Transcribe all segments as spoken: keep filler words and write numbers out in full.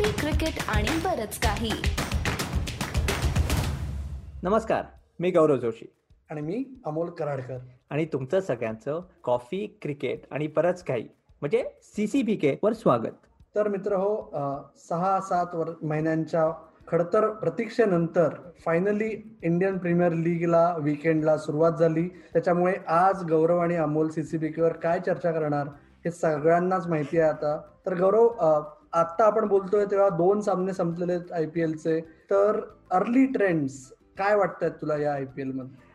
Coffee cricket आणि बरंच काही. नमस्कार, मी गौरव जोशी आणि मी अमोल कराडकर आणि तुमचं सगळ्यांचं कॉफी क्रिकेट आणि बरंच काही म्हणजे सीसीबी के वर स्वागत. तर मित्र हो, सहा सात वर महिन्यांच्या खडतर प्रतीक्षेनंतर फायनली इंडियन प्रीमियर लीगला वीकेंडला सुरुवात झाली. त्याच्यामुळे आज गौरव आणि अमोल सीसीबीकेवर काय चर्चा करणार हे सगळ्यांनाच माहिती आहे आता. तर गौरव, आता आपण बोलतोय तेव्हा दोन सामने संपलेले आहेत आय पी एलचे. तर अर्ली ट्रेंड्स काय वाटतात तुला या आय पी एलमध्ये?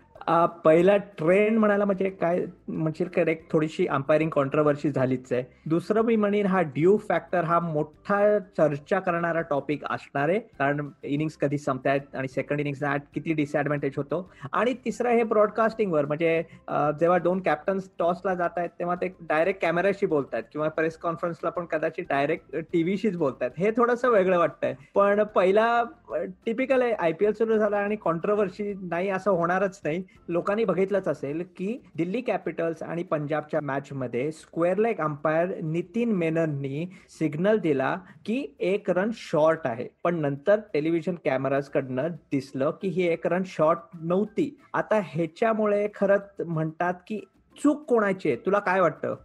पहिला ट्रेंड म्हणायला म्हणजे काय म्हणशील, करेक्ट, थोडीशी अंपायरिंग कॉन्ट्रवर्सी झालीच आहे. दुसरं मी म्हणेन हा ड्यू फॅक्टर हा मोठा चर्चा करणारा टॉपिक असणार आहे, कारण इनिंग्स कधी संपतायत आणि सेकंड इनिंग्सला किती डिसएडव्हान्टेज होतो. आणि तिसरं हे ब्रॉडकास्टिंगवर, म्हणजे जेव्हा दोन कॅप्टन्स टॉसला जात आहेत तेव्हा ते डायरेक्ट कॅमेराशी बोलतात किंवा प्रेस कॉन्फरन्सला पण कदाचित डायरेक्ट टीव्हीशीच बोलतात. हे थोडंसं वेगळं वाटतंय. पण पहिला टिपिकल आहे, आय पी एल सुरू झाला आणि कॉन्ट्रवर्सी नाही असं होणारच नाही. लोकांनी बघितलंच असेल की दिल्ली कॅपिटल्स आणि पंजाबच्या मॅच मध्ये स्क्वेअर लेग अंपायर नितीन मेनननी सिग्नल दिला की एक रन शॉर्ट आहे, पण नंतर टेलिव्हिजन कॅमेराज कडनं दिसलं की ही एक रन शॉर्ट नव्हती. आता ह्याच्यामुळे खरंच म्हणतात की चूक कोणाची आहे? तुला काय वाटतं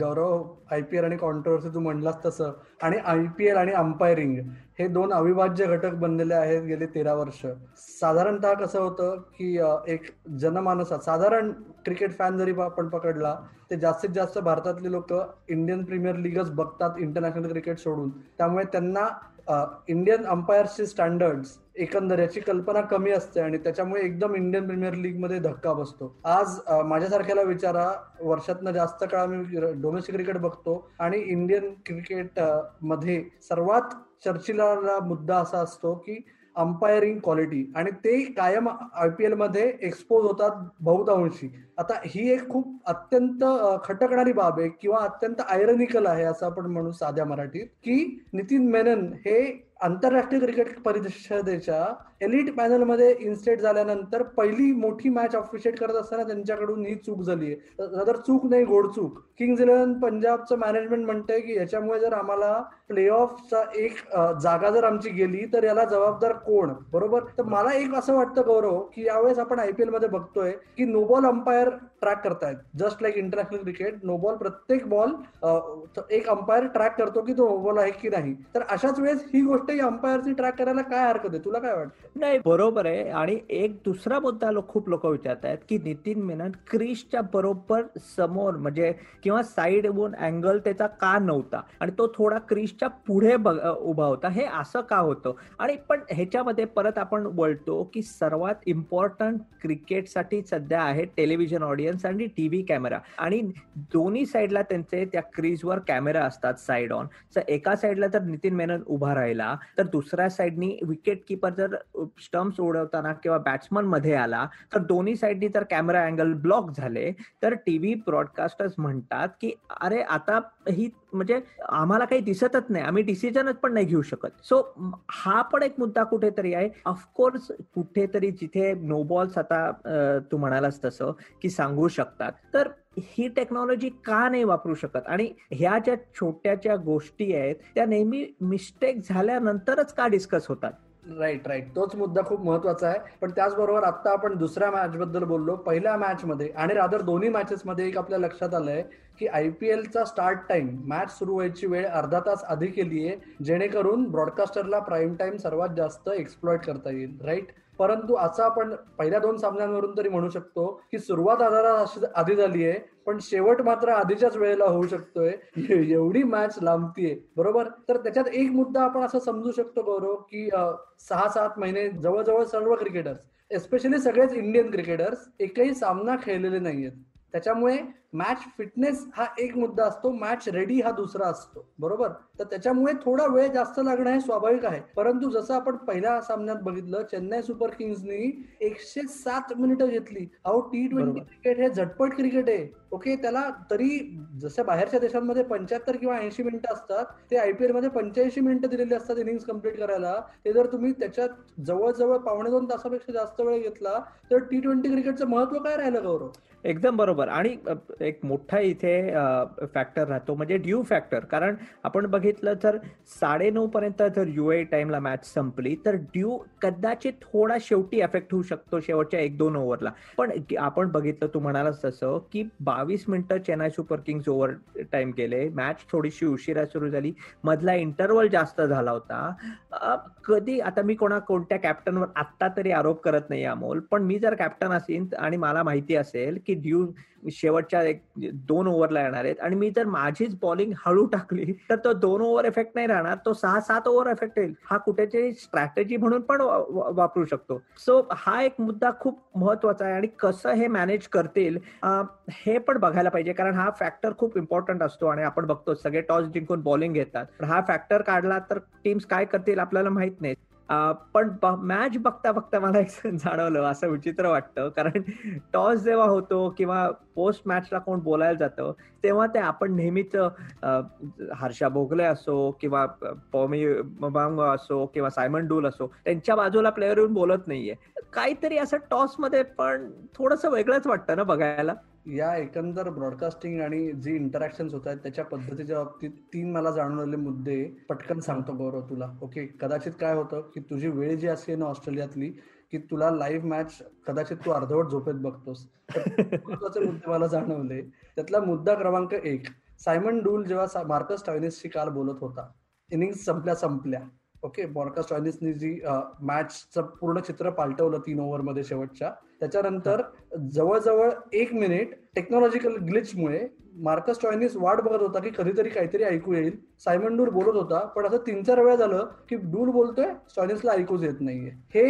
गौरव? आयपीएल आणि कॉन्ट्रोवर्सी तू म्हणलास तसं, आणि आयपीएल आणि अंपायरिंग हे दोन अविभाज्य घटक बनलेले आहेत गेले तेरा वर्ष. साधारणतः कसं होतं की एक जनमानसात साधारण क्रिकेट फॅन जरी आपण पकडला ते जास्तीत जास्त भारतातले लोक इंडियन प्रीमियर लीगच बघतात इंटरनॅशनल क्रिकेट सोडून. त्यामुळे त्यांना इंडियन अंपायर्सचे स्टँडर्ड्स एकंदर याची कल्पना कमी असते आणि त्याच्यामुळे एकदम इंडियन प्रीमियर लीग मध्ये धक्का बसतो. आज माझ्यासारख्याला विचारा, वर्षातनं जास्त काळ मी डोमेस्टिक क्रिकेट बघतो आणि इंडियन क्रिकेट मध्ये सर्वात चर्चिला मुद्दा असा असतो की अंपायरिंग क्वालिटी, आणि ते कायम आयपीएल मध्ये एक्सपोज होतात बहुतांशी. आता ही एक खूप अत्यंत खटकणारी बाब आहे किंवा अत्यंत आयरनिकल आहे असं आपण म्हणू साध्या मराठीत, की नितीन मेनन हे आंतरराष्ट्रीय क्रिकेट परिषदेच्या एलिट पॅनलमध्ये इन्स्टेट झाल्यानंतर पहिली मोठी मॅच ऑफिशिएट करत असताना त्यांच्याकडून ही चूक झाली आहे. तर चूक नाही, गोडचूक. किंग्ज इलेव्हन पंजाबचं मॅनेजमेंट म्हणतंय की याच्यामुळे जर आम्हाला प्ले ऑफचा एक जागा जर आमची गेली तर याला जबाबदार कोण? बरोबर. तर मला एक असं वाटतं गौरव की यावेळेस आपण आयपीएल मध्ये बघतोय की नो बॉल अंपायर ट्रॅक करतायत, just like international cricket. No ball प्रत्येक बॉल एक अंपायर ट्रॅक करतो की तो नो बॉल आहे की नाही. तर अशाच वेळेस ही गोष्ट अंपायरची ट्रॅक करायला काय हरकत आहे? तुला काय वाटतं? नाही, बरोबर आहे. आणि एक दुसरा मुद्दा खूप लोक विचारत आहेत की नितीन मेनन क्रिसच्या बरोबर समोर म्हणजे किंवा साईड वन अँगल त्याचा का नव्हता आणि तो थोडा क्रिसच्या पुढे उभा होता, हे असं का होतं? आणि पण ह्याच्यामध्ये परत आपण बोलतो की सर्वात इम्पॉर्टंट क्रिकेटसाठी सध्या आहे टेलिव्हिजन ऑडियन्स आणि टीव्ही कॅमेरा, आणि दोन्ही साईडला त्यांचे त्या क्रिसवर कॅमेरा असतात साईड ऑन. तर एका साईडला तर नितीन मेनन उभा राहिला, तर दुसऱ्या साईडनी विकेट किपर जर स्टम्प्स उडवताना किंवा बॅट्समन मध्ये आला तर दोन्ही साईडनी जर कॅमेरा अँगल ब्लॉक झाले तर टीव्ही ब्रॉडकास्टर्स म्हणतात की अरे आता ही म्हणजे आम्हाला काही दिसतच नाही, आम्ही डिसिजनच पण नाही घेऊ शकत. सो हा पण एक मुद्दा कुठेतरी आहे. ऑफकोर्स कुठेतरी जिथे नो बॉल्स आता तू म्हणालास तसं की सांगू शकतात, तर ही टेक्नॉलॉजी का नाही वापरू शकत? आणि ह्या ज्या छोट्याच्या गोष्टी आहेत त्या नेहमी मिस्टेक झाल्यानंतरच का डिस्कस होतात? राईट राईट तोच मुद्दा खूप महत्वाचा आहे. पण त्याचबरोबर आता आपण दुसऱ्या मॅच बद्दल बोललो. पहिल्या मॅच मध्ये आणि रादर दोन्ही मॅचेस मध्ये एक आपल्या लक्षात आलंय की आयपीएलचा स्टार्ट टाइम, मॅच सुरू व्हायची वेळ अर्धा तास आधी केली आहे जेणेकरून ब्रॉडकास्टरला प्राईम टाइम सर्वात जास्त एक्सप्लॉइट करता येईल. राईट. परंतु असं आपण पहिल्या दोन सामन्यांवरून तरी म्हणू शकतो की सुरुवात आधारात आधी झाली आहे पण शेवट मात्र आधीच्याच वेळेला होऊ शकतोय, एवढी मॅच लांबतीये. बरोबर. तर त्याच्यात एक मुद्दा आपण असं समजू शकतो गौरव की सहा सात महिने जवळजवळ सर्व क्रिकेटर्स, एस्पेशली सगळेच इंडियन क्रिकेटर्स एकही सामना खेळलेले नाहीयेत. त्याच्यामुळे मॅच फिटनेस हा एक मुद्दा असतो, मॅच रेडी हा दुसरा असतो. बरोबर. तर त्याच्यामुळे थोडा वेळ जास्त लागणं हे स्वाभाविक आहे. परंतु जसं आपण पहिल्या सामन्यात बघितलं, चेन्नई सुपर किंग्सनी एकशे सात मिनिटं घेतली. अहो, टी ट्वेंटी क्रिकेट हे झटपट क्रिकेट आहे. ओके, त्याला तरी जसं बाहेरच्या देशांमध्ये पंच्याहत्तर किंवा ऐंशी मिनिटं असतात, ते आयपीएल मध्ये पंच्याऐंशी मिनिटं दिलेली असतात इनिंग्स कम्प्लीट करायला. ते जर तुम्ही त्याच्यात जवळजवळ पावणे दोन तासापेक्षा जास्त वेळ घेतला तर टी ट्वेंटी क्रिकेटचं महत्व काय राहिलं गौरव? एकदम बरोबर. आणि एक मोठा इथे फॅक्टर राहतो म्हणजे ड्यू फॅक्टर. कारण आपण बघितलं तर साडेनऊ पर्यंत जर युए टाइमला मॅच संपली तर ड्यू कदाचित थोडा शेवटी अफेक्ट होऊ शकतो शेवटच्या एक दोन ओव्हरला. पण आपण बघितलं तू म्हणालास तसं की बावीस मिनिटं Chennai super Kings over time गेले, मॅच थोडीशी उशिरा सुरू झाली, मधला इंटरव्हल जास्त झाला होता. कधी आता मी कोणा कोणत्या कॅप्टनवर आत्ता तरी आरोप करत नाही अमोल, पण मी जर कॅप्टन असेन आणि मला माहिती असेल की ड्यू शेवटच्या एक दोन ओव्हरला येणार आहेत आणि मी जर माझीच बॉलिंग हळू टाकली तर तो दोन ओव्हर इफेक्ट नाही राहणार, तो सहा सात ओव्हर इफेक्ट येईल. हा कुठेतरी स्ट्रॅटेजी म्हणून पण वापरू शकतो. सो हा एक मुद्दा खूप महत्वाचा आहे आणि कसं हे मॅनेज करतील हे पण बघायला पाहिजे, कारण हा फॅक्टर खूप इम्पॉर्टंट असतो. आणि आपण बघतो सगळे टॉस जिंकून बॉलिंग घेतात, पण हा फॅक्टर काढला तर टीम्स काय करतील आपल्याला माहित नाही. पण मॅच बघता बघता मला एक जाणवलं असं विचित्र वाटतं, कारण टॉस जेव्हा होतो किंवा पोस्ट मॅचला कोण बोलायला जातं तेव्हा ते आपण नेहमीच हर्षा भोगले असो किंवा पॉमी बांगवा असो किंवा सायमन डूल असो त्यांच्या बाजूला प्लेअर येऊन बोलत नाहीये. काहीतरी असं टॉसमध्ये पण थोडंसं वेगळंच वाटतं ना बघायला. या एकंदर ब्रॉडकास्टिंग आणि जी इंटरॅक्शन होत आहेत त्याच्या पद्धतीच्या बाबतीत तीन मला जाणवलेले मुद्दे पटकन सांगतो गौरव तुला. ओके, कदाचित काय होतं की तुझी वेळ जी असते ना ऑस्ट्रेलियातली की तुला लाईव्ह मॅच कदाचित तू अर्धवट झोपेत बघतोस. महत्वाचे मुद्दे मला जाणवले. त्यातला मुद्दा क्रमांक एक, सायमन डूल जेव्हा मार्कस स्टॉयनिसशी काल बोलत होता इनिंग्स संपल्या संपल्या ओके मार्कस स्टॉयनिसनी जी मॅचचं पूर्ण चित्र पालटवलं तीन ओव्हरमध्ये शेवटच्या, त्याच्यानंतर जवळजवळ एक मिनिट टेक्नॉलॉजिकल ग्लिचमुळे मार्कस स्टॉयनिस वाट बघत होता की कधीतरी काहीतरी ऐकू येईल. सायमन डूल बोलत होता पण असं तीन चार वेळा झालं की डूल बोलतोय स्टॉयनिसला ऐकूच येत नाहीये. हे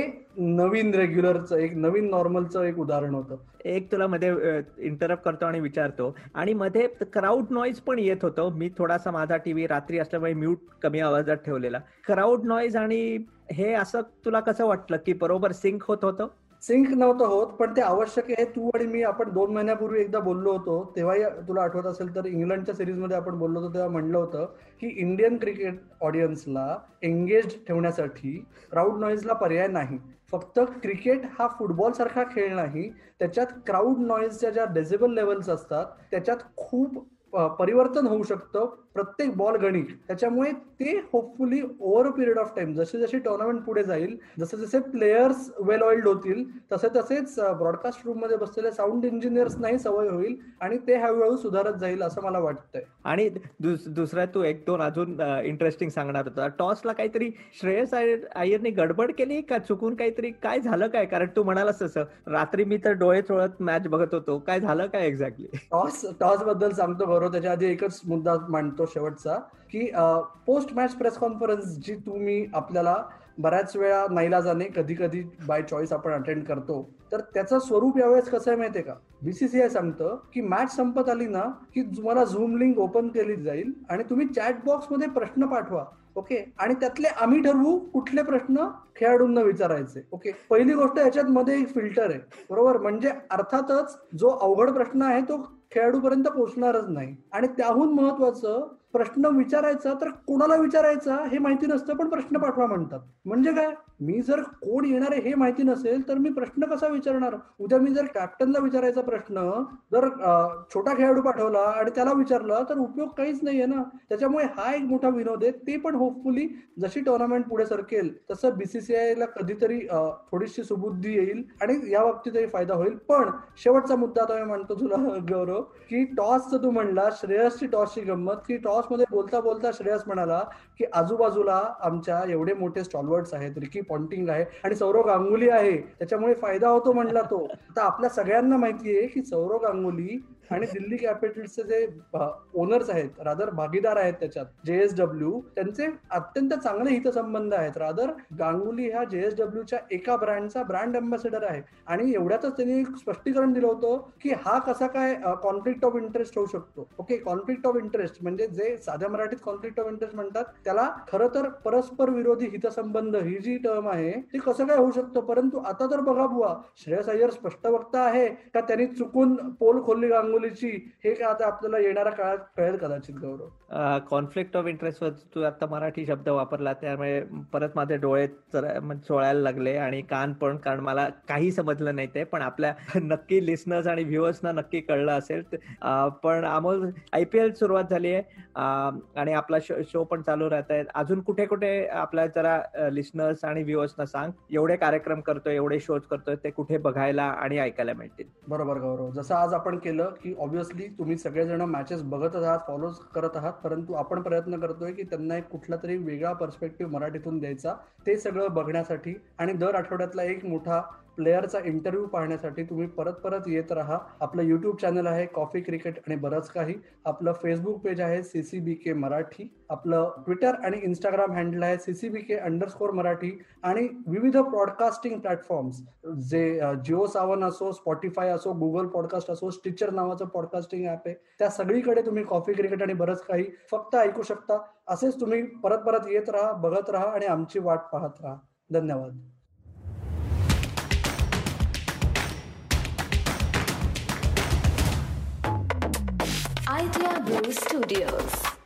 नवीन रेग्युलरचं एक नवीन नॉर्मलचं एक उदाहरण होतं. एक तुला मध्ये इंटरप्ट करतो आणि विचारतो, आणि मध्ये क्राऊड नॉईज पण येत होतं. मी थोडासा माझा टीव्ही रात्री असल्यामुळे म्यूट कमी आवाजात ठेवलेला. क्राऊड नॉईज आणि हे असं तुला कसं वाटलं की बरोबर सिंक होत होतं? सिंक नव्हतं होत पण ते आवश्यक आहे. तू आणि मी आपण दोन महिन्यापूर्वी एकदा बोललो होतो, तेव्हाही तुला आठवत असेल तर इंग्लंडच्या सिरीजमध्ये आपण बोललो होतो तेव्हा म्हणलं होतं की इंडियन क्रिकेट ऑडियन्सला एंगेज ठेवण्यासाठी क्राऊड नॉईजला पर्याय नाही. फक्त क्रिकेट हा फुटबॉल सारखा खेळ नाही, त्याच्यात क्राऊड नॉईजच्या ज्या डेसिबल लेव्हल्स असतात त्याच्यात खूप परिवर्तन होऊ शकतं प्रत्येक बॉल गणित. त्याच्यामुळे ते hopefully over a period of time जशी जशी टुर्नामेंट पुढे जाईल, जसे जसे प्लेयर्स वेल ऑइल्ड होतील तसे तसेच ब्रॉडकास्ट रूम मध्ये बसलेले साऊंड इंजिनियर्सनाही सवय होईल आणि ते हळूहळू सुधारत जाईल असं मला वाटतंय. आणि दुसरा तू एक दोन अजून इंटरेस्टिंग सांगणार होता. टॉसला काहीतरी श्रेयस अय्यर अय्यरने गडबड केली का चुकून? काहीतरी काय झालं काय? कारण तू म्हणालास तसं रात्री मी तर डोळे चोळत मॅच बघत होतो. काय झालं काय एक्झॅक्टली? टॉस टॉस बद्दल सांगतो बरोबर. त्याच्या आधी एकच मुद्दा मांडतो शेवटचा की पोस्ट मॅच प्रेस कॉन्फरन्स जी तुम्ही आपल्याला बऱ्याच वेळा नाईलाजाने कधी कधी बाय चॉईस आपण अटेंड करतो, तर त्याचं स्वरूप यावेळेस कसं आहे माहितीये का? बीसीसीआय सांगतं की मॅच संपत आली ना की तुम्हाला झूम लिंक ओपन केली जाईल आणि तुम्ही चॅट बॉक्समध्ये प्रश्न पाठवा. ओके, आणि त्यातले आम्ही ठरवू कुठले प्रश्न खेळाडूंना विचारायचे. ओके, पहिली गोष्ट याच्यात मध्ये एक फिल्टर आहे बरोबर, म्हणजे अर्थातच जो अवघड प्रश्न आहे तो खेळाडूपर्यंत पोहोचणारच नाही. आणि त्याहून महत्वाचं प्रश्न विचारायचा तर कोणाला विचारायचा हे माहिती नसतं, पण प्रश्न पाठवा म्हणतात. म्हणजे काय, मी जर कोण येणार आहे हे माहिती नसेल तर मी प्रश्न कसा विचारणार? उद्या मी जर कॅप्टनला विचारायचा प्रश्न जर छोटा खेळाडू पाठवला आणि त्याला विचारला तर उपयोग काहीच नाहीये ना. त्याच्यामुळे हा एक मोठा विनोद आहे. ते पण होपफुली जशी टुर्नामेंट पुढे सरकेल तसं बीसीसीआयला कधीतरी थोडीशी सुबुद्धी येईल आणि या बाबतीतही फायदा होईल. पण शेवटचा मुद्दा आता मी म्हणतो तुला गौरव की टॉसचं तू म्हणला श्रेयसची टॉसची गंमत की टॉस मध्ये बोलता बोलता श्रेयस म्हणाला की आजूबाजूला आमच्या एवढे मोठे स्टॉलवर्ड्स आहेत, रिकी पॉन्टिंग आहे आणि सौरव गांगुली आहे, त्याच्यामुळे फायदा होतो म्हणला तो. आता आपल्या सगळ्यांना माहितीये की सौरव गांगुली आणि दिल्ली कॅपिटल्सचे जे ओनर्स आहेत, रादर भागीदार आहेत त्याच्यात जेएसडब्ल्यू, त्यांचे अत्यंत चांगले हितसंबंध आहेत. रादर गांगुली हा जेएसडब्ल्यूच्या एका ब्रँडचा ब्रँड अँबॅसेडर आहे आणि एवढ्यातच त्यांनी स्पष्टीकरण दिलं होतं की हा कसा काय कॉन्फ्लिक्ट ऑफ इंटरेस्ट होऊ शकतो. ओके, कॉन्फ्लिक्ट ऑफ इंटरेस्ट म्हणजे जे साध्या मराठीत कॉन्फ्लिक्ट ऑफ इंटरेस्ट म्हणतात त्याला खरं तर परस्पर विरोधी हितसंबंध ही जी टर्म आहे ती कसं काय होऊ शकतं. परंतु आता तर बघा बुवा, श्रेयस अय्यर स्पष्ट वक्ता आहे का त्यांनी चुकून पोल खोलली गांगुली गांगुलीची हे का आता आपल्याला येणाऱ्या काळात कळेल कदाचित. गौरव, कॉन्फ्लिक्ट ऑफ इंटरेस्ट वर तू आता मराठी शब्द वापरला, त्यामुळे परत माझे डोळे चोळायला लागले आणि कान पण, कारण मला काही समजलं नाही ते, पण आपल्या नक्की लिस्नर्स आणि व्ह्युअर्सना नक्की कळलं असेल. पण अमोल, आयपीएल सुरुवात झाली आहे आणि आपला शो पण चालू राहत आहे. अजून कुठे कुठे आपल्या जरा लिस्नर्स आणि व्ह्युअर्सना सांग, एवढे कार्यक्रम करतोय, एवढे शोज करतोय, ते कुठे बघायला आणि ऐकायला मिळतील. बरोबर गौरव, जसं आज आपण केलं की ऑब्व्हियसली तुम्ही सगळेजण मॅचेस बघतच आहात, फॉलो करत आहात, परंतु आपण प्रयत्न करतोय की त्यांना एक कुठला तरी वेगळा पर्स्पेक्टिव्ह मराठीतून द्यायचा. ते सगळं बघण्यासाठी आणि दर आठवड्यातला एक मोठा प्लेयरचा इंटरव्ह्यू पाहण्यासाठी तुम्ही परत परत येत राहा. आपलं युट्यूब चॅनल आहे कॉफी क्रिकेट आणि बरंच काही, आपलं फेसबुक पेज आहे सीसीबी के मराठी, आपलं ट्विटर आणि इंस्टाग्राम हँडल आहे CCB K underscore Marathi, आणि विविध पॉडकास्टिंग प्लॅटफॉर्म्स जे जिओ सावन असो, स्पॉटीफाय असो, गुगल पॉडकास्ट असो, स्टीचर नावाचं पॉडकास्टिंग ऍप आहे, त्या सगळीकडे तुम्ही कॉफी क्रिकेट आणि बरंच काही फक्त ऐकू शकता. असेच तुम्ही परत परत येत राहा, बघत राहा आणि आमची वाट पाहत राहा. धन्यवाद. IdeaBrew Studios.